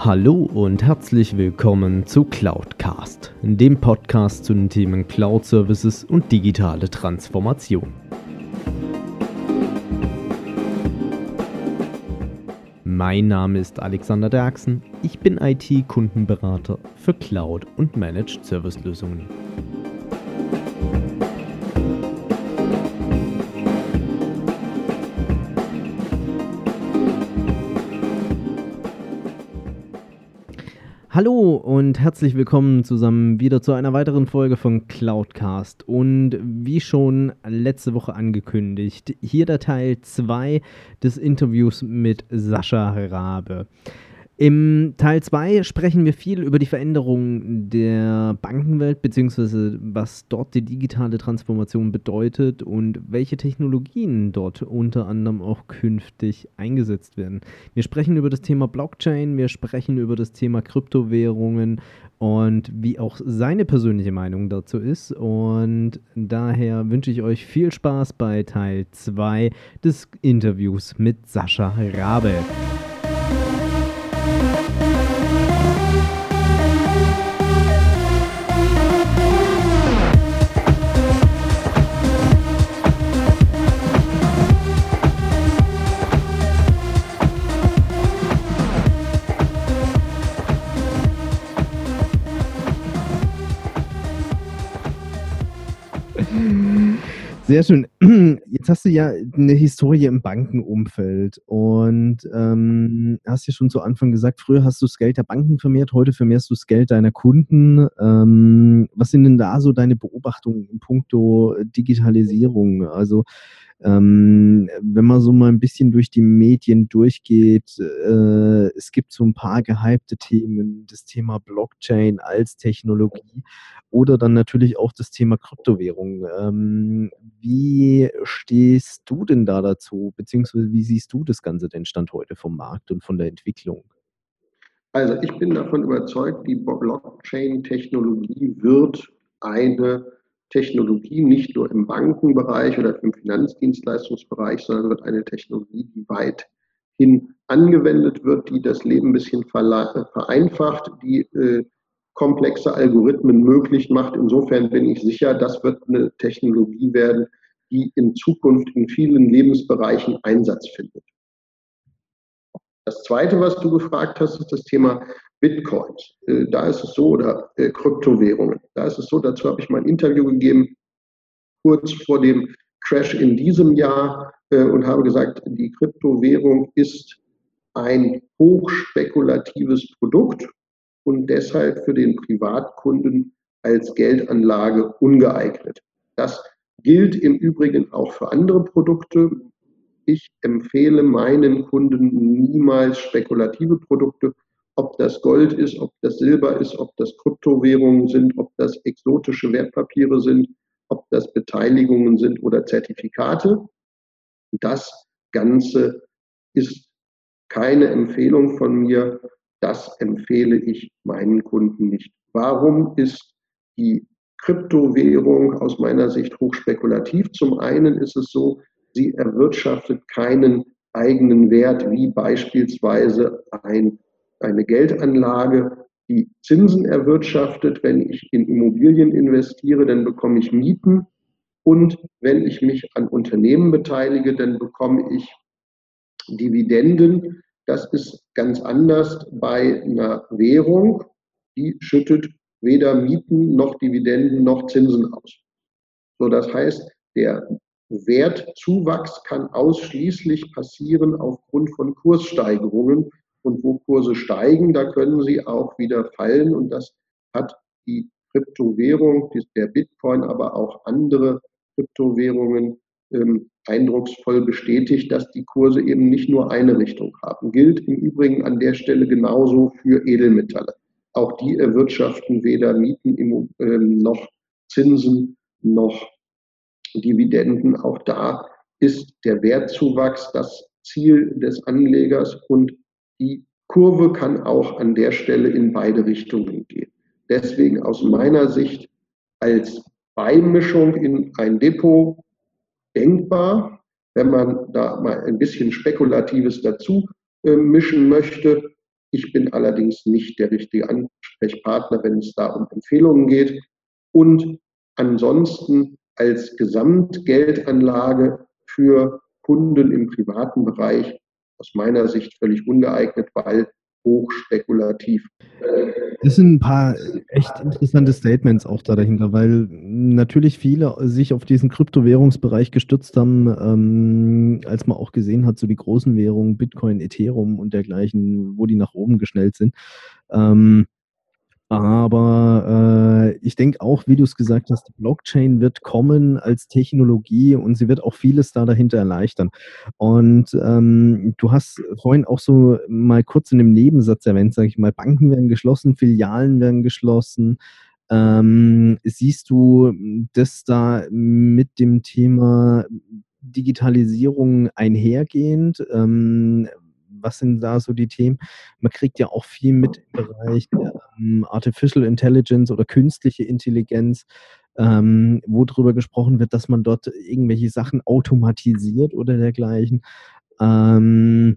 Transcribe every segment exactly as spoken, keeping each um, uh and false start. Hallo und herzlich willkommen zu Cloudcast, dem Podcast zu den Themen Cloud Services und digitale Transformation. Mein Name ist Alexander Derksen, ich bin I T-Kundenberater für Cloud- und Managed Service Lösungen. Hallo und herzlich willkommen zusammen wieder zu einer weiteren Folge von Cloudcast. Und wie schon letzte Woche angekündigt, hier der Teil zwei des Interviews mit Sascha Rabe. Im Teil zwei sprechen wir viel über die Veränderungen der Bankenwelt bzw. was dort die digitale Transformation bedeutet und welche Technologien dort unter anderem auch künftig eingesetzt werden. Wir sprechen über das Thema Blockchain, wir sprechen über das Thema Kryptowährungen und wie auch seine persönliche Meinung dazu ist. Und daher wünsche ich euch viel Spaß bei Teil zwei des Interviews mit Sascha Rabe. Sehr schön. Jetzt hast du ja eine Historie im Bankenumfeld und ähm, hast ja schon zu Anfang gesagt, früher hast du das Geld der Banken vermehrt, heute vermehrst du das Geld deiner Kunden. Ähm, was sind denn da so deine Beobachtungen in puncto Digitalisierung? Also ähm, wenn man so mal ein bisschen durch die Medien durchgeht, äh, es gibt so ein paar gehypte Themen, das Thema Blockchain als Technologie oder dann natürlich auch das Thema Kryptowährung. Ähm, Wie stehst du denn da dazu, beziehungsweise wie siehst du das Ganze denn Stand heute vom Markt und von der Entwicklung? Also ich bin davon überzeugt, die Blockchain-Technologie wird eine Technologie, nicht nur im Bankenbereich oder im Finanzdienstleistungsbereich, sondern wird eine Technologie, die weithin angewendet wird, die das Leben ein bisschen vereinfacht, die äh, komplexe Algorithmen möglich macht. Insofern bin ich sicher, das wird eine Technologie werden, die in Zukunft in vielen Lebensbereichen Einsatz findet. Das Zweite, was du gefragt hast, ist das Thema Bitcoins. Da ist es so, oder Kryptowährungen. Da ist es so, dazu habe ich mal ein Interview gegeben, kurz vor dem Crash in diesem Jahr, und habe gesagt, die Kryptowährung ist ein hochspekulatives Produkt und deshalb für den Privatkunden als Geldanlage ungeeignet. Das gilt im Übrigen auch für andere Produkte. Ich empfehle meinen Kunden niemals spekulative Produkte, ob das Gold ist, ob das Silber ist, ob das Kryptowährungen sind, ob das exotische Wertpapiere sind, ob das Beteiligungen sind oder Zertifikate. Das Ganze ist keine Empfehlung von mir. Das empfehle ich meinen Kunden nicht. Warum ist die Kryptowährung aus meiner Sicht hochspekulativ? Zum einen ist es so, sie erwirtschaftet keinen eigenen Wert, wie beispielsweise ein, eine Geldanlage, die Zinsen erwirtschaftet. Wenn ich in Immobilien investiere, dann bekomme ich Mieten. Und wenn ich mich an Unternehmen beteilige, dann bekomme ich Dividenden. Das ist ganz anders bei einer Währung, die schüttet weder Mieten noch Dividenden noch Zinsen aus. So, das heißt, der Wertzuwachs kann ausschließlich passieren aufgrund von Kurssteigerungen. Und wo Kurse steigen, da können sie auch wieder fallen. Und das hat die Kryptowährung, der Bitcoin, aber auch andere Kryptowährungen Ähm, eindrucksvoll bestätigt, dass die Kurse eben nicht nur eine Richtung haben. Gilt im Übrigen an der Stelle genauso für Edelmetalle. Auch die erwirtschaften weder Mieten ähm, noch Zinsen noch Dividenden. Auch da ist der Wertzuwachs das Ziel des Anlegers und die Kurve kann auch an der Stelle in beide Richtungen gehen. Deswegen aus meiner Sicht als Beimischung in ein Depot denkbar, wenn man da mal ein bisschen Spekulatives dazu äh, mischen möchte. Ich bin allerdings nicht der richtige Ansprechpartner, wenn es da um Empfehlungen geht. Und ansonsten als Gesamtgeldanlage für Kunden im privaten Bereich aus meiner Sicht völlig ungeeignet, weil hochspekulativ. Es sind ein paar echt interessante Statements auch da dahinter, weil natürlich viele sich auf diesen Kryptowährungsbereich gestützt haben, ähm, als man auch gesehen hat, so die großen Währungen, Bitcoin, Ethereum und dergleichen, wo die nach oben geschnellt sind. Ähm, aber äh, ich denke auch, wie du es gesagt hast, die Blockchain wird kommen als Technologie und sie wird auch vieles da dahinter erleichtern. Und ähm, du hast vorhin auch so mal kurz in einem Nebensatz erwähnt, sage ich mal, Banken werden geschlossen, Filialen werden geschlossen. Ähm, siehst du das da mit dem Thema Digitalisierung einhergehend? Ähm, was sind da so die Themen? Man kriegt ja auch viel mit im Bereich ähm, Artificial Intelligence oder künstliche Intelligenz, ähm, wo darüber gesprochen wird, dass man dort irgendwelche Sachen automatisiert oder dergleichen. Ähm,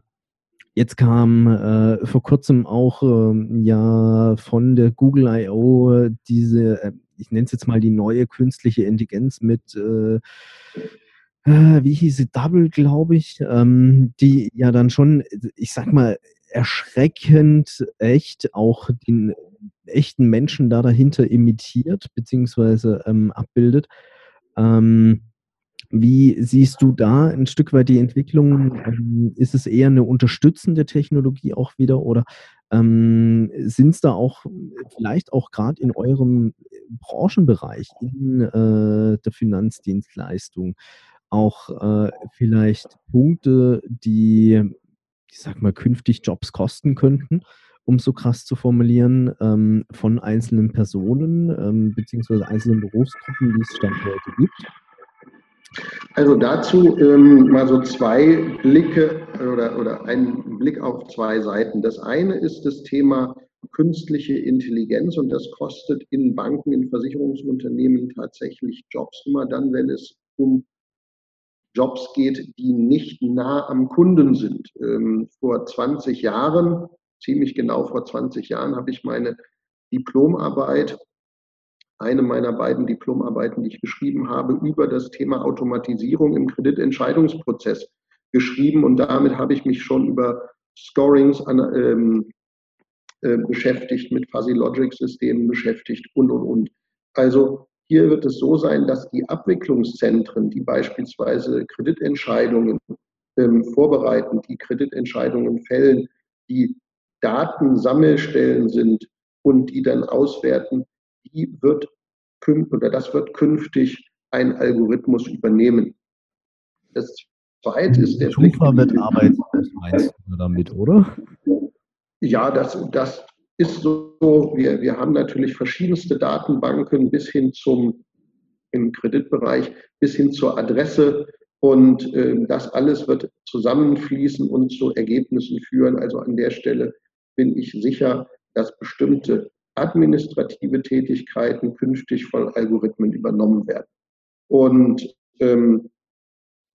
Jetzt kam äh, vor kurzem auch ähm, ja von der Google I O diese, äh, ich nenne es jetzt mal die neue künstliche Intelligenz mit, äh, äh, wie hieß sie, Double, glaube ich, ähm, die ja dann schon, ich sag mal, erschreckend echt auch den echten Menschen da dahinter imitiert, beziehungsweise ähm, abbildet. Ähm, Wie siehst du da ein Stück weit die Entwicklung? Ist es eher eine unterstützende Technologie auch wieder oder ähm, sind es da auch vielleicht auch gerade in eurem Branchenbereich, in äh, der Finanzdienstleistung, auch äh, vielleicht Punkte, die, ich sag mal, künftig Jobs kosten könnten, um so krass zu formulieren, ähm, von einzelnen Personen ähm, beziehungsweise einzelnen Berufsgruppen, die es Stand heute gibt? Also dazu ähm, mal so zwei Blicke oder, oder einen Blick auf zwei Seiten. Das eine ist das Thema künstliche Intelligenz und das kostet in Banken, in Versicherungsunternehmen tatsächlich Jobs. Immer dann, wenn es um Jobs geht, die nicht nah am Kunden sind. Ähm, vor zwanzig Jahren, ziemlich genau vor zwanzig Jahren, habe ich meine Diplomarbeit eine meiner beiden Diplomarbeiten, die ich geschrieben habe, über das Thema Automatisierung im Kreditentscheidungsprozess geschrieben. Und damit habe ich mich schon über Scorings an, ähm, äh, beschäftigt, mit Fuzzy Logic Systemen beschäftigt und, und, und. Also hier wird es so sein, dass die Abwicklungszentren, die beispielsweise Kreditentscheidungen ähm, vorbereiten, die Kreditentscheidungen fällen, die Datensammelstellen sind und die dann auswerten, die wird oder das wird künftig ein Algorithmus übernehmen. Das zweite ist der Blick. Mit Arbeit meinst du damit, oder? Ja, das, das ist so. Wir, wir haben natürlich verschiedenste Datenbanken bis hin zum im Kreditbereich, bis hin zur Adresse und äh, das alles wird zusammenfließen und zu Ergebnissen führen. Also an der Stelle bin ich sicher, dass bestimmte administrative Tätigkeiten künftig von Algorithmen übernommen werden. Und ähm,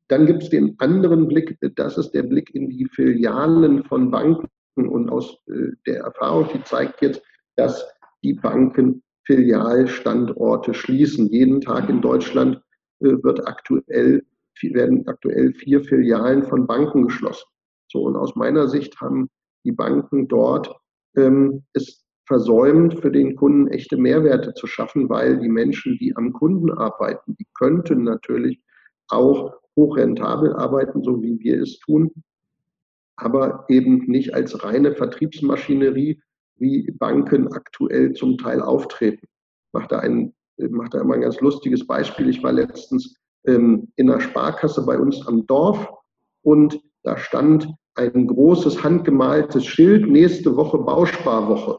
dann gibt es den anderen Blick, das ist der Blick in die Filialen von Banken und aus äh, der Erfahrung, die zeigt jetzt, dass die Banken Filialstandorte schließen. Jeden Tag in Deutschland äh, wird aktuell, werden aktuell vier Filialen von Banken geschlossen. So, und aus meiner Sicht haben die Banken dort ähm, es versäumt, für den Kunden echte Mehrwerte zu schaffen, weil die Menschen, die am Kunden arbeiten, die könnten natürlich auch hochrentabel arbeiten, so wie wir es tun, aber eben nicht als reine Vertriebsmaschinerie, wie Banken aktuell zum Teil auftreten. Ich mache da, ein, mache da immer ein ganz lustiges Beispiel. Ich war letztens ähm, in einer Sparkasse bei uns am Dorf und da stand ein großes handgemaltes Schild, nächste Woche Bausparwoche.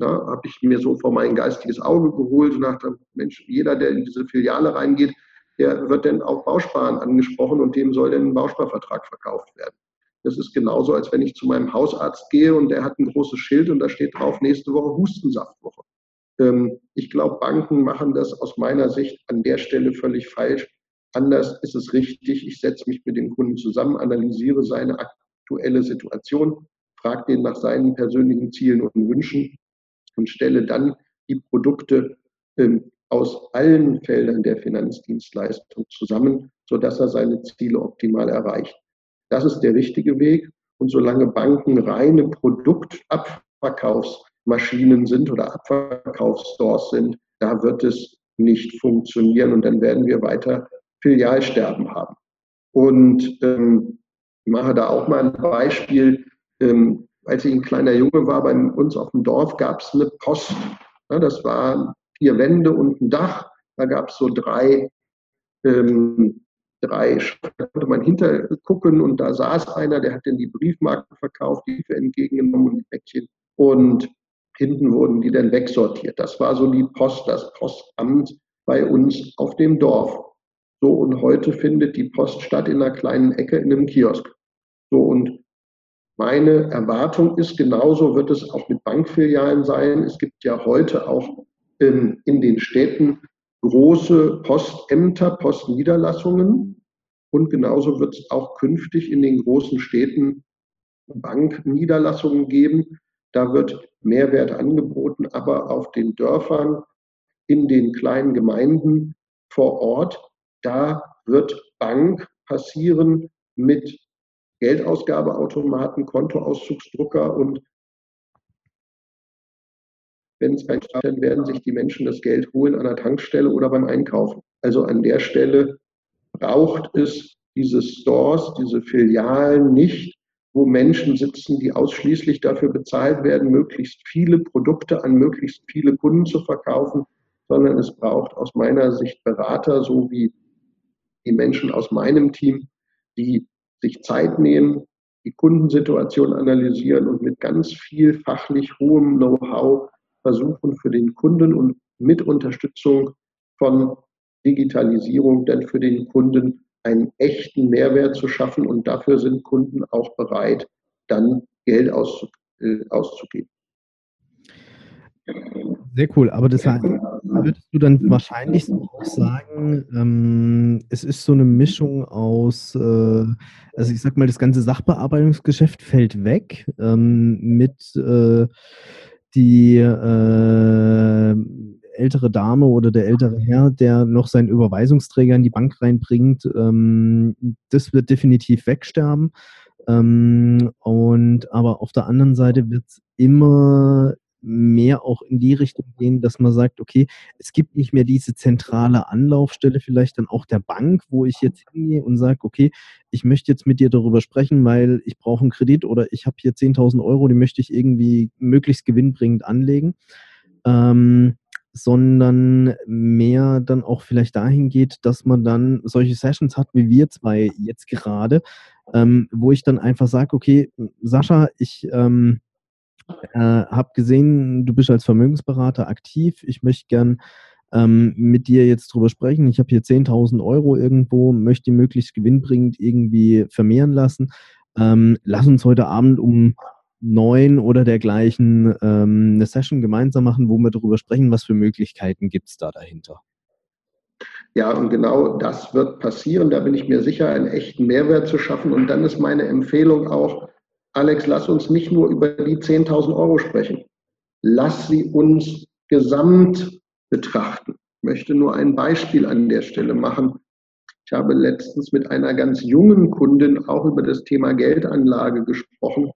Ja, habe ich mir so vor mein geistiges Auge geholt und dachte, Mensch, jeder, der in diese Filiale reingeht, der wird dann auf Bausparen angesprochen und dem soll dann ein Bausparvertrag verkauft werden. Das ist genauso, als wenn ich zu meinem Hausarzt gehe und der hat ein großes Schild und da steht drauf, nächste Woche Hustensaftwoche. Ähm, ich glaube, Banken machen das aus meiner Sicht an der Stelle völlig falsch. Anders ist es richtig. Ich setze mich mit dem Kunden zusammen, analysiere seine aktuelle Situation, frag den nach seinen persönlichen Zielen und Wünschen und stelle dann die Produkte ähm, aus allen Feldern der Finanzdienstleistung zusammen, sodass er seine Ziele optimal erreicht. Das ist der richtige Weg. Und solange Banken reine Produktabverkaufsmaschinen sind oder Abverkaufsstores sind, da wird es nicht funktionieren und dann werden wir weiter Filialsterben haben. Und ähm, ich mache da auch mal ein Beispiel. Ähm, als ich ein kleiner Junge war, bei uns auf dem Dorf gab es eine Post. Ja, das waren vier Wände und ein Dach. Da gab es so drei, ähm, drei, da konnte man hinter gucken und da saß einer, der hat dann die Briefmarken verkauft, die wir entgegengenommen und die Päckchen. Und hinten wurden die dann wegsortiert. Das war so die Post, das Postamt bei uns auf dem Dorf. So, und heute findet die Post statt in einer kleinen Ecke in einem Kiosk. So, und meine Erwartung ist, genauso wird es auch mit Bankfilialen sein. Es gibt ja heute auch in, in den Städten große Postämter, Postniederlassungen. Und genauso wird es auch künftig in den großen Städten Bankniederlassungen geben. Da wird Mehrwert angeboten, aber auf den Dörfern, in den kleinen Gemeinden vor Ort, da wird Bank passieren mit Geldausgabeautomaten, Kontoauszugsdrucker, und wenn es kein Staat ist, dann werden sich die Menschen das Geld holen an der Tankstelle oder beim Einkaufen. Also an der Stelle braucht es diese Stores, diese Filialen nicht, wo Menschen sitzen, die ausschließlich dafür bezahlt werden, möglichst viele Produkte an möglichst viele Kunden zu verkaufen, sondern es braucht aus meiner Sicht Berater, so wie die Menschen aus meinem Team, die sich Zeit nehmen, die Kundensituation analysieren und mit ganz viel fachlich hohem Know-how versuchen, für den Kunden und mit Unterstützung von Digitalisierung dann für den Kunden einen echten Mehrwert zu schaffen. Und dafür sind Kunden auch bereit, dann Geld auszu- äh, auszugeben. Sehr cool, aber das heißt, würdest du dann wahrscheinlich auch sagen, ähm, es ist so eine Mischung aus, äh, also ich sag mal, das ganze Sachbearbeitungsgeschäft fällt weg, ähm, mit äh, die äh, ältere Dame oder der ältere Herr, der noch seinen Überweisungsträger in die Bank reinbringt, ähm, das wird definitiv wegsterben. Ähm, und aber auf der anderen Seite wird es immer mehr auch in die Richtung gehen, dass man sagt, okay, es gibt nicht mehr diese zentrale Anlaufstelle vielleicht dann auch der Bank, wo ich jetzt hingehe und sage, okay, ich möchte jetzt mit dir darüber sprechen, weil ich brauche einen Kredit oder ich habe hier zehntausend Euro, die möchte ich irgendwie möglichst gewinnbringend anlegen, ähm, sondern mehr dann auch vielleicht dahin geht, dass man dann solche Sessions hat, wie wir zwei jetzt gerade, ähm, wo ich dann einfach sage, okay, Sascha, ich ähm, Äh, hab gesehen, du bist als Vermögensberater aktiv. Ich möchte gern ähm, mit dir jetzt drüber sprechen. Ich habe hier zehntausend Euro irgendwo, möchte die möglichst gewinnbringend irgendwie vermehren lassen. Ähm, lass uns heute Abend um neun oder dergleichen ähm, eine Session gemeinsam machen, wo wir darüber sprechen, was für Möglichkeiten gibt es da dahinter. Ja, und genau das wird passieren. Da bin ich mir sicher, einen echten Mehrwert zu schaffen. Und dann ist meine Empfehlung auch, Alex, lass uns nicht nur über die zehntausend Euro sprechen. Lass sie uns gesamt betrachten. Ich möchte nur ein Beispiel an der Stelle machen. Ich habe letztens mit einer ganz jungen Kundin auch über das Thema Geldanlage gesprochen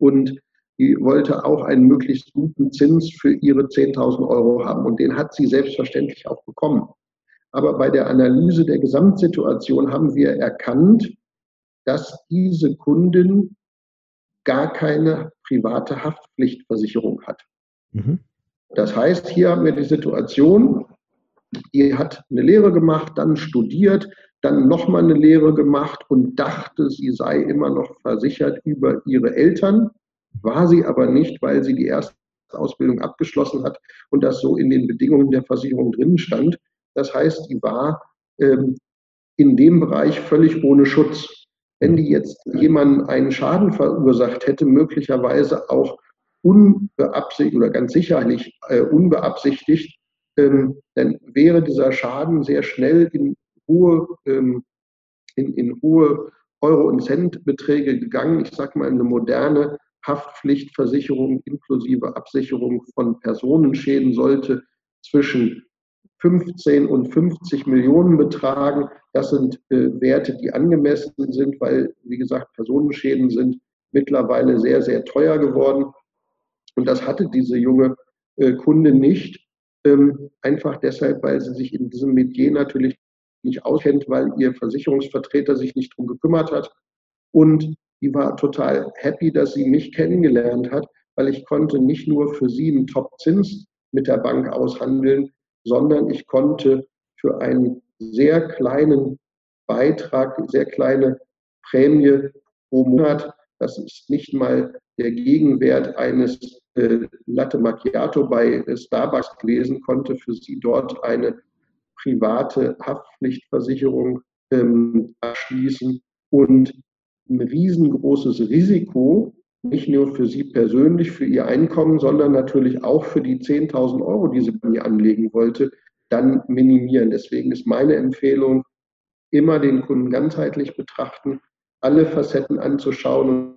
und die wollte auch einen möglichst guten Zins für ihre zehntausend Euro haben und den hat sie selbstverständlich auch bekommen. Aber bei der Analyse der Gesamtsituation haben wir erkannt, dass diese Kundin gar keine private Haftpflichtversicherung hat. Mhm. Das heißt, hier haben wir die Situation, die hat eine Lehre gemacht, dann studiert, dann nochmal eine Lehre gemacht und dachte, sie sei immer noch versichert über ihre Eltern, war sie aber nicht, weil sie die erste Ausbildung abgeschlossen hat und das so in den Bedingungen der Versicherung drin stand. Das heißt, sie war ähm, in dem Bereich völlig ohne Schutz. Wenn die jetzt jemanden einen Schaden verursacht hätte, möglicherweise auch unbeabsichtigt oder ganz sicherlich äh, unbeabsichtigt, ähm, dann wäre dieser Schaden sehr schnell in hohe, ähm, in, in hohe Euro- und Centbeträge gegangen. Ich sage mal, eine moderne Haftpflichtversicherung inklusive Absicherung von Personenschäden sollte zwischen fünfzehn und fünfzig Millionen betragen. Das sind äh, Werte, die angemessen sind, weil, wie gesagt, Personenschäden sind mittlerweile sehr, sehr teuer geworden. Und das hatte diese junge äh, Kunde nicht, ähm, einfach deshalb, weil sie sich in diesem Metier natürlich nicht auskennt, weil ihr Versicherungsvertreter sich nicht drum gekümmert hat. Und die war total happy, dass sie mich kennengelernt hat, weil ich konnte nicht nur für sie einen Top-Zins mit der Bank aushandeln, sondern ich konnte für einen sehr kleinen Beitrag, sehr kleine Prämie pro Monat, das ist nicht mal der Gegenwert eines äh, Latte Macchiato bei äh, Starbucks gewesen, konnte für sie dort eine private Haftpflichtversicherung ähm, abschließen und ein riesengroßes Risiko, nicht nur für sie persönlich, für ihr Einkommen, sondern natürlich auch für die zehntausend Euro, die sie bei mir anlegen wollte, dann minimieren. Deswegen ist meine Empfehlung, immer den Kunden ganzheitlich betrachten, alle Facetten anzuschauen.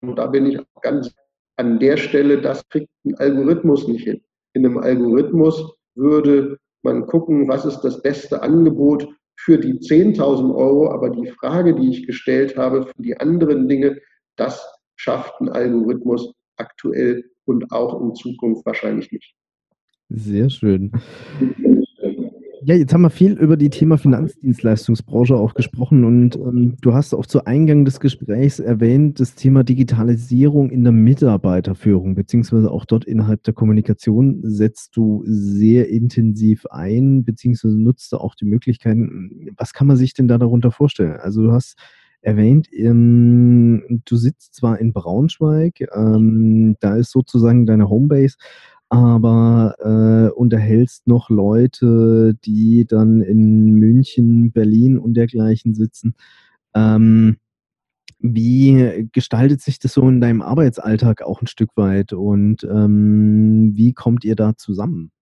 Und da bin ich auch ganz an der Stelle, das kriegt ein Algorithmus nicht hin. In einem Algorithmus würde man gucken, was ist das beste Angebot für die zehntausend Euro, aber die Frage, die ich gestellt habe, für die anderen Dinge, das schafft ein Algorithmus aktuell und auch in Zukunft wahrscheinlich nicht. Sehr schön. Ja, jetzt haben wir viel über die Thema Finanzdienstleistungsbranche auch gesprochen und ähm, du hast auch zu Eingang des Gesprächs erwähnt, das Thema Digitalisierung in der Mitarbeiterführung, beziehungsweise auch dort innerhalb der Kommunikation setzt du sehr intensiv ein, beziehungsweise nutzt da auch die Möglichkeiten. Was kann man sich denn da darunter vorstellen? Also du hast erwähnt, ähm, du sitzt zwar in Braunschweig, ähm, da ist sozusagen deine Homebase, aber äh, unterhältst noch Leute, die dann in München, Berlin und dergleichen sitzen. Ähm, wie gestaltet sich das so in deinem Arbeitsalltag auch ein Stück weit und ähm, wie kommt ihr da zusammen?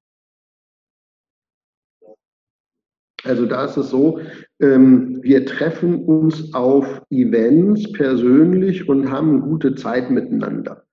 Also da ist es so, ähm, wir treffen uns auf Events persönlich und haben gute Zeit miteinander.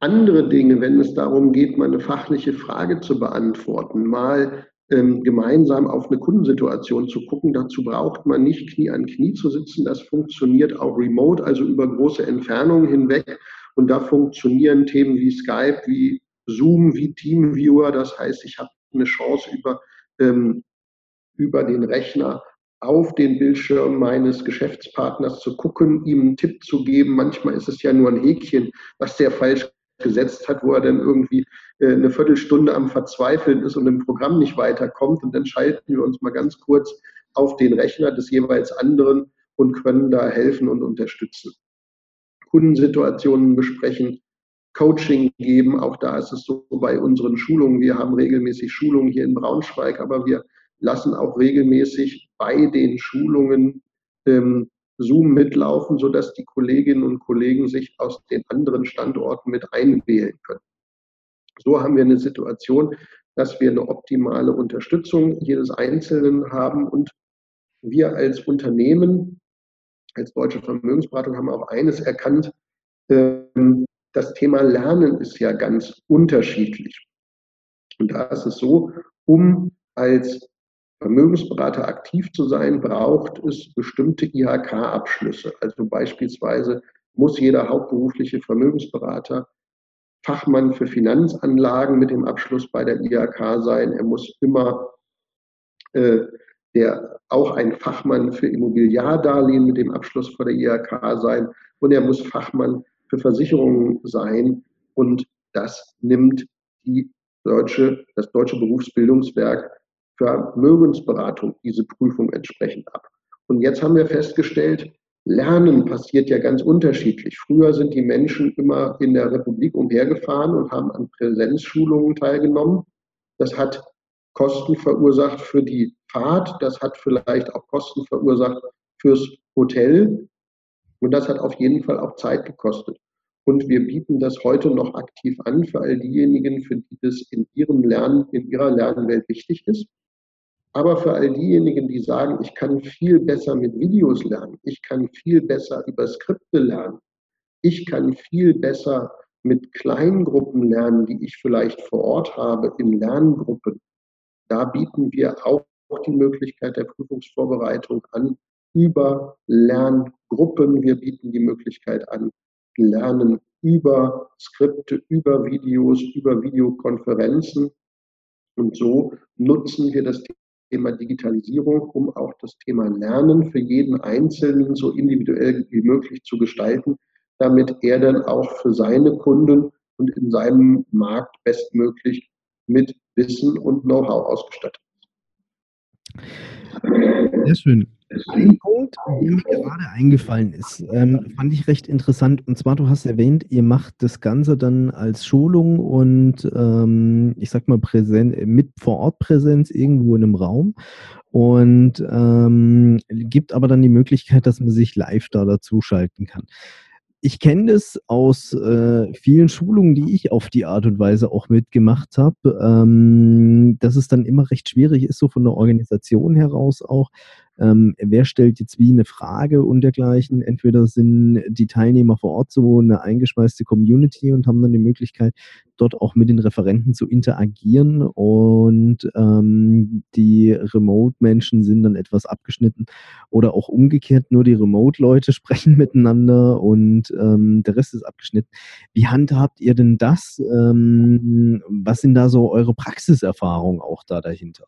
Andere Dinge, wenn es darum geht, mal eine fachliche Frage zu beantworten, mal ähm, gemeinsam auf eine Kundensituation zu gucken, dazu braucht man nicht Knie an Knie zu sitzen. Das funktioniert auch remote, also über große Entfernungen hinweg. Und da funktionieren Themen wie Skype, wie Zoom, wie Teamviewer. Das heißt, ich habe eine Chance, über, ähm, über den Rechner auf den Bildschirm meines Geschäftspartners zu gucken, ihm einen Tipp zu geben. Manchmal ist es ja nur ein Häkchen, was der falsch gesetzt hat, wo er dann irgendwie eine Viertelstunde am Verzweifeln ist und im Programm nicht weiterkommt. Und dann schalten wir uns mal ganz kurz auf den Rechner des jeweils anderen und können da helfen und unterstützen. Kundensituationen besprechen, Coaching geben. Auch da ist es so bei unseren Schulungen. Wir haben regelmäßig Schulungen hier in Braunschweig, aber wir lassen auch regelmäßig bei den Schulungen ähm, Zoom mitlaufen, sodass die Kolleginnen und Kollegen sich aus den anderen Standorten mit einwählen können. So haben wir eine Situation, dass wir eine optimale Unterstützung jedes Einzelnen haben und wir als Unternehmen, als Deutsche Vermögensberatung, haben auch eines erkannt, ähm, das Thema Lernen ist ja ganz unterschiedlich. Und da ist es so, um als Vermögensberater aktiv zu sein, braucht es bestimmte I H K-Abschlüsse. Also beispielsweise muss jeder hauptberufliche Vermögensberater Fachmann für Finanzanlagen mit dem Abschluss bei der I H K sein. Er muss immer äh, der, auch ein Fachmann für Immobiliardarlehen mit dem Abschluss vor der I H K sein und er muss Fachmann für Versicherungen sein. Und das nimmt die deutsche, das deutsche Berufsbildungswerk Vermögensberatung diese Prüfung entsprechend ab. Und jetzt haben wir festgestellt, Lernen passiert ja ganz unterschiedlich. Früher sind die Menschen immer in der Republik umhergefahren und haben an Präsenzschulungen teilgenommen. Das hat Kosten verursacht für die Fahrt, das hat vielleicht auch Kosten verursacht fürs Hotel und das hat auf jeden Fall auch Zeit gekostet. Und wir bieten das heute noch aktiv an für all diejenigen, für die das in ihrem Lernen, in ihrer Lernwelt wichtig ist. Aber für all diejenigen, die sagen, ich kann viel besser mit Videos lernen, ich kann viel besser über Skripte lernen, Ich kann viel besser mit kleinen Gruppen lernen, die ich vielleicht vor Ort habe, in Lerngruppen. Da bieten wir auch die Möglichkeit der Prüfungsvorbereitung an über Lerngruppen. Wir bieten die Möglichkeit an, Lernen über Skripte, über Videos, über Videokonferenzen. Und so nutzen wir das Thema Digitalisierung, um auch das Thema Lernen für jeden Einzelnen so individuell wie möglich zu gestalten, damit er dann auch für seine Kunden und in seinem Markt bestmöglich mit Wissen und Know-how ausgestattet ist. Sehr schön. Ein Punkt, der mir gerade eingefallen ist, ähm, fand ich recht interessant. Und zwar, du hast erwähnt, ihr macht das Ganze dann als Schulung und ähm, ich sag mal Präsenz, mit Vor-Ort-Präsenz irgendwo in einem Raum und ähm, gibt aber dann die Möglichkeit, dass man sich live da dazuschalten kann. Ich kenne das aus äh, vielen Schulungen, die ich auf die Art und Weise auch mitgemacht habe, ähm, dass es dann immer recht schwierig ist, so von der Organisation heraus auch. Ähm, wer stellt jetzt wie eine Frage und dergleichen? Entweder sind die Teilnehmer vor Ort so eine eingeschweißte Community und haben dann die Möglichkeit, dort auch mit den Referenten zu interagieren und ähm, die Remote-Menschen sind dann etwas abgeschnitten oder auch umgekehrt, nur die Remote-Leute sprechen miteinander und ähm, der Rest ist abgeschnitten. Wie handhabt ihr denn das? Ähm, was sind da so eure Praxiserfahrungen auch da dahinter?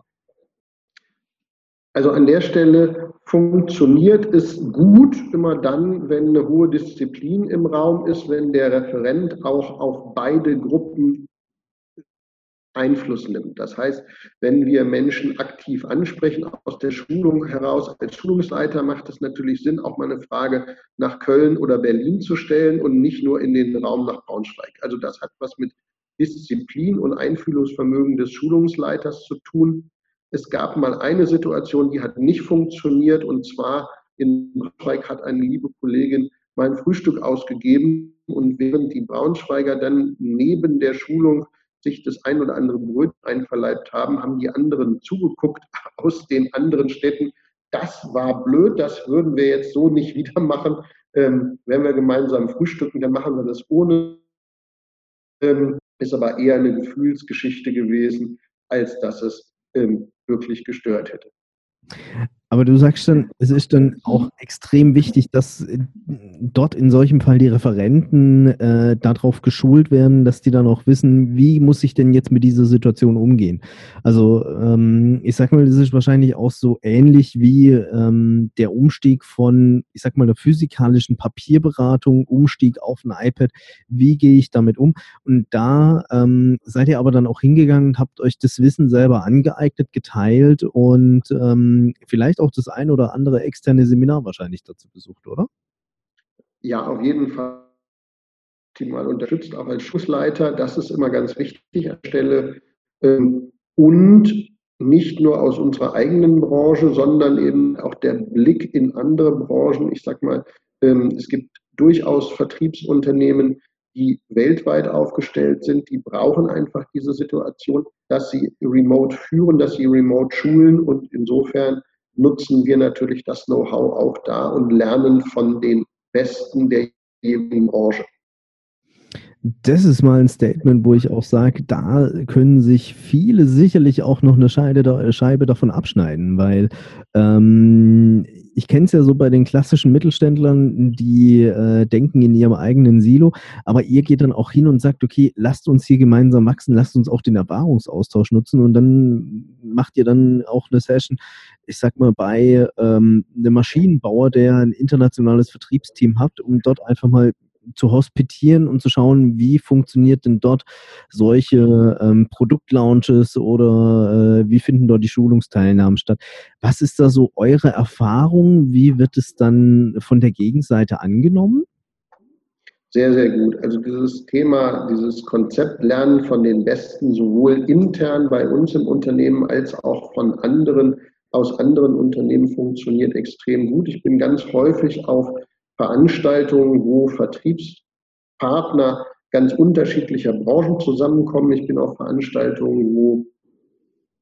Also an der Stelle funktioniert es gut immer dann, wenn eine hohe Disziplin im Raum ist, wenn der Referent auch auf beide Gruppen Einfluss nimmt. Das heißt, wenn wir Menschen aktiv ansprechen, aus der Schulung heraus, als Schulungsleiter macht es natürlich Sinn, auch mal eine Frage nach Köln oder Berlin zu stellen und nicht nur in den Raum nach Braunschweig. Also das hat was mit Disziplin und Einfühlungsvermögen des Schulungsleiters zu tun. Es gab mal eine Situation, die hat nicht funktioniert, und zwar in Braunschweig hat eine liebe Kollegin mein Frühstück ausgegeben und während die Braunschweiger dann neben der Schulung sich das ein oder andere Brötchen einverleibt haben, haben die anderen zugeguckt aus den anderen Städten. Das war blöd, das würden wir jetzt so nicht wieder machen. Ähm, wenn wir gemeinsam frühstücken, dann machen wir das ohne. Ähm, ist aber eher eine Gefühlsgeschichte gewesen, als dass es ähm, wirklich gestört hätte. Aber du sagst dann, es ist dann auch extrem wichtig, dass dort in solchem Fall die Referenten äh, darauf geschult werden, dass die dann auch wissen, wie muss ich denn jetzt mit dieser Situation umgehen. Also ähm, ich sag mal, das ist wahrscheinlich auch so ähnlich wie ähm, der Umstieg von, ich sag mal, der physikalischen Papierberatung, Umstieg auf ein iPad, wie gehe ich damit um? Und da ähm, seid ihr aber dann auch hingegangen und habt euch das Wissen selber angeeignet, geteilt und ähm, vielleicht auch das ein oder andere externe Seminar wahrscheinlich dazu besucht, oder? Ja, auf jeden Fall. Die mal unterstützt, auch als Schulungsleiter. Das ist immer ganz wichtig an der Stelle. Und nicht nur aus unserer eigenen Branche, sondern eben auch der Blick in andere Branchen. Ich sag mal, es gibt durchaus Vertriebsunternehmen, die weltweit aufgestellt sind, die brauchen einfach diese Situation, dass sie remote führen, dass sie remote schulen und insofern nutzen wir natürlich das Know-how auch da und lernen von den Besten der jeweiligen Branche. Das ist mal ein Statement, wo ich auch sage, da können sich viele sicherlich auch noch eine Scheibe davon abschneiden, weil ähm, ich kenne es ja so bei den klassischen Mittelständlern, die äh, denken in ihrem eigenen Silo, aber ihr geht dann auch hin und sagt, okay, lasst uns hier gemeinsam wachsen, lasst uns auch den Erfahrungsaustausch nutzen und dann macht ihr dann auch eine Session, ich sag mal, bei ähm, einem Maschinenbauer, der ein internationales Vertriebsteam hat, um dort einfach mal zu hospitieren und zu schauen, wie funktioniert denn dort solche ähm, Produktlaunches oder äh, wie finden dort die Schulungsteilnahmen statt. Was ist da so eure Erfahrung? Wie wird es dann von der Gegenseite angenommen? Sehr, sehr gut. Also dieses Thema, dieses Konzept Lernen von den Besten, sowohl intern bei uns im Unternehmen als auch von anderen, aus anderen Unternehmen funktioniert extrem gut. Ich bin ganz häufig auf Veranstaltungen, wo Vertriebspartner ganz unterschiedlicher Branchen zusammenkommen. Ich bin auf Veranstaltungen, wo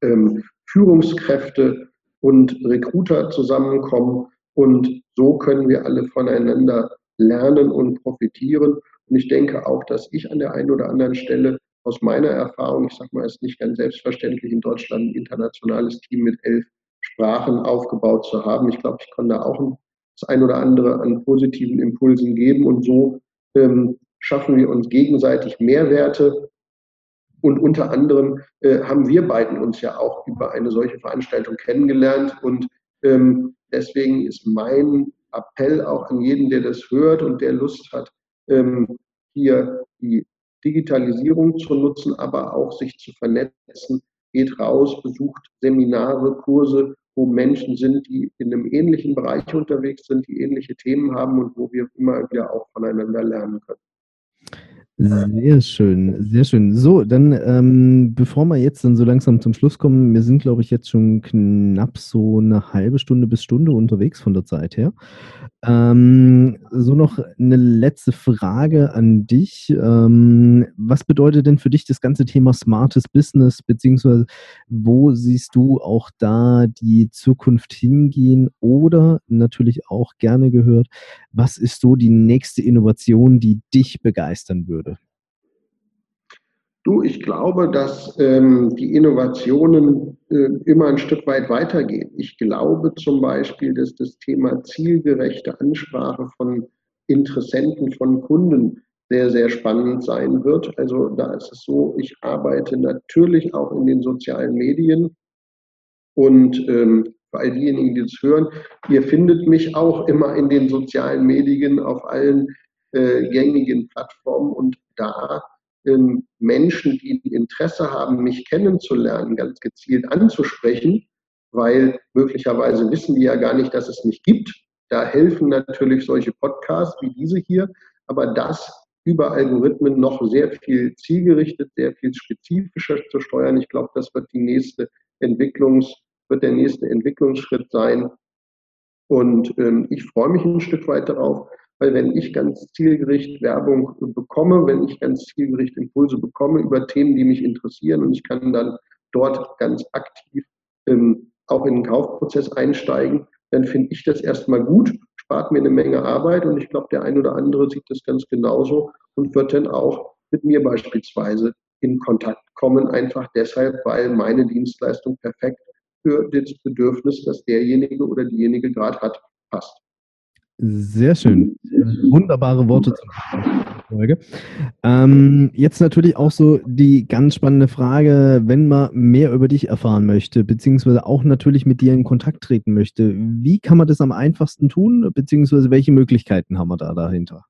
ähm, Führungskräfte und Recruiter zusammenkommen und so können wir alle voneinander lernen und profitieren. Und ich denke auch, dass ich an der einen oder anderen Stelle aus meiner Erfahrung, ich sage mal, es ist nicht ganz selbstverständlich, in Deutschland ein internationales Team mit elf Sprachen aufgebaut zu haben. Ich glaube, ich kann da auch das ein oder andere an positiven Impulsen geben. Und so ähm, schaffen wir uns gegenseitig Mehrwerte. Und unter anderem äh, haben wir beiden uns ja auch über eine solche Veranstaltung kennengelernt. Und ähm, deswegen ist mein Appell auch an jeden, der das hört und der Lust hat, ähm, hier die Digitalisierung zu nutzen, aber auch sich zu vernetzen. Geht raus, besucht Seminare, Kurse, wo Menschen sind, die in einem ähnlichen Bereich unterwegs sind, die ähnliche Themen haben und wo wir immer wieder auch voneinander lernen können. Sehr schön, sehr schön. So, dann ähm, bevor wir jetzt dann so langsam zum Schluss kommen, wir sind, glaube ich, jetzt schon knapp so eine halbe Stunde bis Stunde unterwegs von der Zeit her. Ähm, so noch eine letzte Frage an dich. Ähm, was bedeutet denn für dich das ganze Thema smartes Business, beziehungsweise wo siehst du auch da die Zukunft hingehen? Oder natürlich auch gerne gehört, was ist so die nächste Innovation, die dich begeistern würde? Du, ich glaube, dass ähm, die Innovationen äh, immer ein Stück weit weitergehen. Ich glaube zum Beispiel, dass das Thema zielgerechte Ansprache von Interessenten, von Kunden sehr, sehr spannend sein wird. Also da ist es so, ich arbeite natürlich auch in den sozialen Medien und ähm, für all diejenigen, die es hören, ihr findet mich auch immer in den sozialen Medien auf allen Äh, gängigen Plattformen und da ähm, Menschen, die Interesse haben, mich kennenzulernen, ganz gezielt anzusprechen, weil möglicherweise wissen die ja gar nicht, dass es mich gibt. Da helfen natürlich solche Podcasts wie diese hier, aber das über Algorithmen noch sehr viel zielgerichtet, sehr viel spezifischer zu steuern. Ich glaube, das wird die nächste Entwicklungs, wird der nächste Entwicklungsschritt sein. Und ähm, ich freue mich ein Stück weit darauf, weil wenn ich ganz zielgerichtet Werbung bekomme, wenn ich ganz zielgerichtet Impulse bekomme über Themen, die mich interessieren und ich kann dann dort ganz aktiv ähm, auch in den Kaufprozess einsteigen, dann finde ich das erstmal gut, spart mir eine Menge Arbeit und ich glaube, der ein oder andere sieht das ganz genauso und wird dann auch mit mir beispielsweise in Kontakt kommen, einfach deshalb, weil meine Dienstleistung perfekt für das Bedürfnis, das derjenige oder diejenige gerade hat, passt. Sehr schön. Wunderbare Worte zur Folge. Ähm, jetzt natürlich auch so die ganz spannende Frage, wenn man mehr über dich erfahren möchte, beziehungsweise auch natürlich mit dir in Kontakt treten möchte. Wie kann man das am einfachsten tun, beziehungsweise welche Möglichkeiten haben wir da dahinter?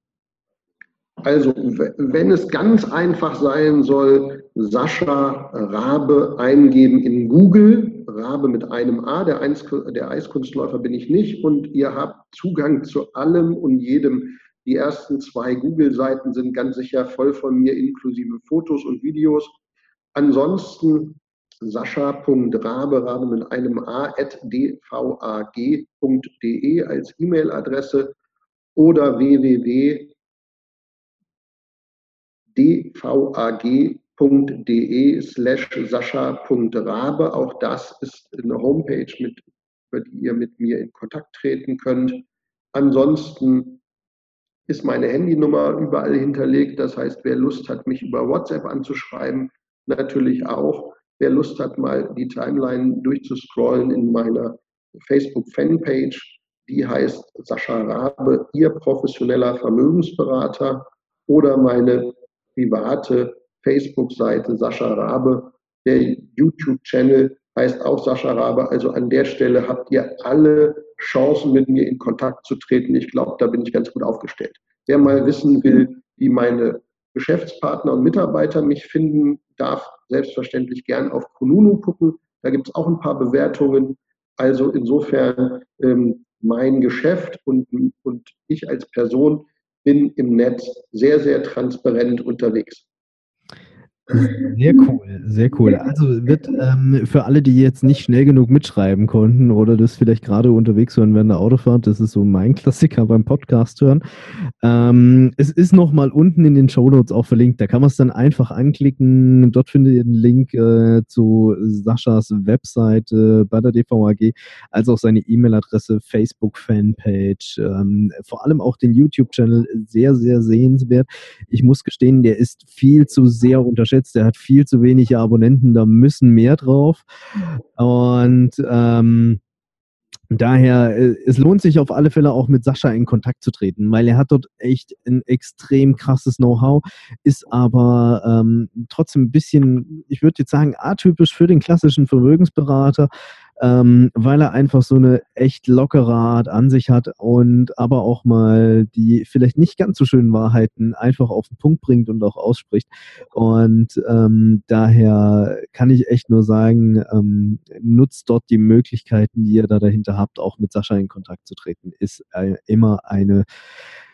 Also, wenn es ganz einfach sein soll, Sascha Rabe eingeben in Google, Rabe mit einem A, der, Eis, der Eiskunstläufer bin ich nicht, und ihr habt Zugang zu allem und jedem. Die ersten zwei Google-Seiten sind ganz sicher voll von mir, inklusive Fotos und Videos. Ansonsten sascha punkt rabe, Rabe mit einem A, at d v a g punkt d e als E-Mail-Adresse oder w w w punkt d v a g punkt d e slash sascha punkt rabe. Auch das ist eine Homepage, mit, über die ihr mit mir in Kontakt treten könnt. Ansonsten ist meine Handynummer überall hinterlegt. Das heißt, wer Lust hat, mich über WhatsApp anzuschreiben, natürlich auch. Wer Lust hat, mal die Timeline durchzuscrollen in meiner Facebook-Fanpage, die heißt Sascha Rabe, Ihr professioneller Vermögensberater, oder meine private Facebook-Seite Sascha Rabe. Der YouTube-Channel heißt auch Sascha Rabe. Also an der Stelle habt ihr alle Chancen, mit mir in Kontakt zu treten. Ich glaube, da bin ich ganz gut aufgestellt. Wer mal wissen will, wie meine Geschäftspartner und Mitarbeiter mich finden, darf selbstverständlich gern auf Kununu gucken. Da gibt es auch ein paar Bewertungen. Also insofern ähm, mein Geschäft und, und ich als Person bin im Netz sehr, sehr transparent unterwegs. Sehr cool, sehr cool. Also wird ähm, für alle, die jetzt nicht schnell genug mitschreiben konnten oder das vielleicht gerade unterwegs hören während der Autofahrt, das ist so mein Klassiker beim Podcast hören. Ähm, es ist nochmal unten in den Shownotes auch verlinkt, da kann man es dann einfach anklicken. Dort findet ihr den Link äh, zu Saschas Webseite äh, bei der D V A G, als auch seine E-Mail-Adresse, Facebook-Fanpage, ähm, vor allem auch den YouTube-Channel, sehr, sehr sehenswert. Ich muss gestehen, der ist viel zu sehr unterschätzt. Der hat viel zu wenige Abonnenten, da müssen mehr drauf. Und ähm, daher, es lohnt sich auf alle Fälle auch mit Sascha in Kontakt zu treten, weil er hat dort echt ein extrem krasses Know-how, ist aber ähm, trotzdem ein bisschen, ich würde jetzt sagen, atypisch für den klassischen Vermögensberater, ähm, weil er einfach so eine echt lockere Art an sich hat und aber auch mal die vielleicht nicht ganz so schönen Wahrheiten einfach auf den Punkt bringt und auch ausspricht. Und ähm, daher kann ich echt nur sagen, ähm, nutzt dort die Möglichkeiten, die ihr da dahinter habt, auch mit Sascha in Kontakt zu treten. Ist äh, immer eine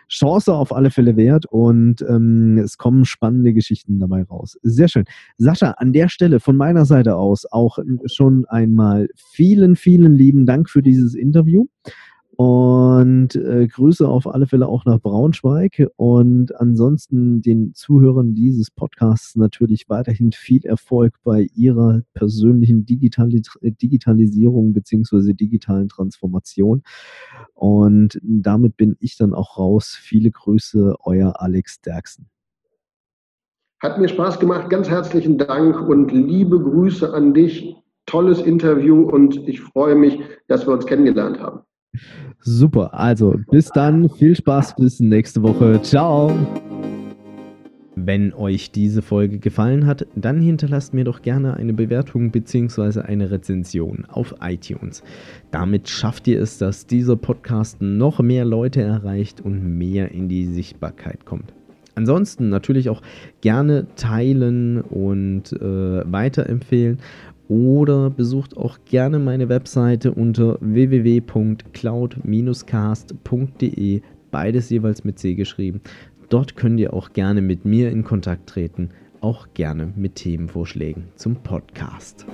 Chance auf alle Fälle wert und ähm, es kommen spannende Geschichten dabei raus. Sehr schön. Sascha, an der Stelle von meiner Seite aus auch schon einmal vielen, vielen lieben Dank für dieses Interview und äh, Grüße auf alle Fälle auch nach Braunschweig und ansonsten den Zuhörern dieses Podcasts natürlich weiterhin viel Erfolg bei ihrer persönlichen Digitalis- Digitalisierung bzw. digitalen Transformation und damit bin ich dann auch raus. Viele Grüße, euer Alex Derksen. Hat mir Spaß gemacht, ganz herzlichen Dank und liebe Grüße an dich. Tolles Interview und ich freue mich, dass wir uns kennengelernt haben. Super, also bis dann, viel Spaß, bis nächste Woche, ciao! Wenn euch diese Folge gefallen hat, dann hinterlasst mir doch gerne eine Bewertung bzw. eine Rezension auf iTunes. Damit schafft ihr es, dass dieser Podcast noch mehr Leute erreicht und mehr in die Sichtbarkeit kommt. Ansonsten natürlich auch gerne teilen und äh, weiterempfehlen. Oder besucht auch gerne meine Webseite unter w w w punkt cloud dash cast punkt d e, beides jeweils mit C geschrieben. Dort könnt ihr auch gerne mit mir in Kontakt treten, auch gerne mit Themenvorschlägen zum Podcast.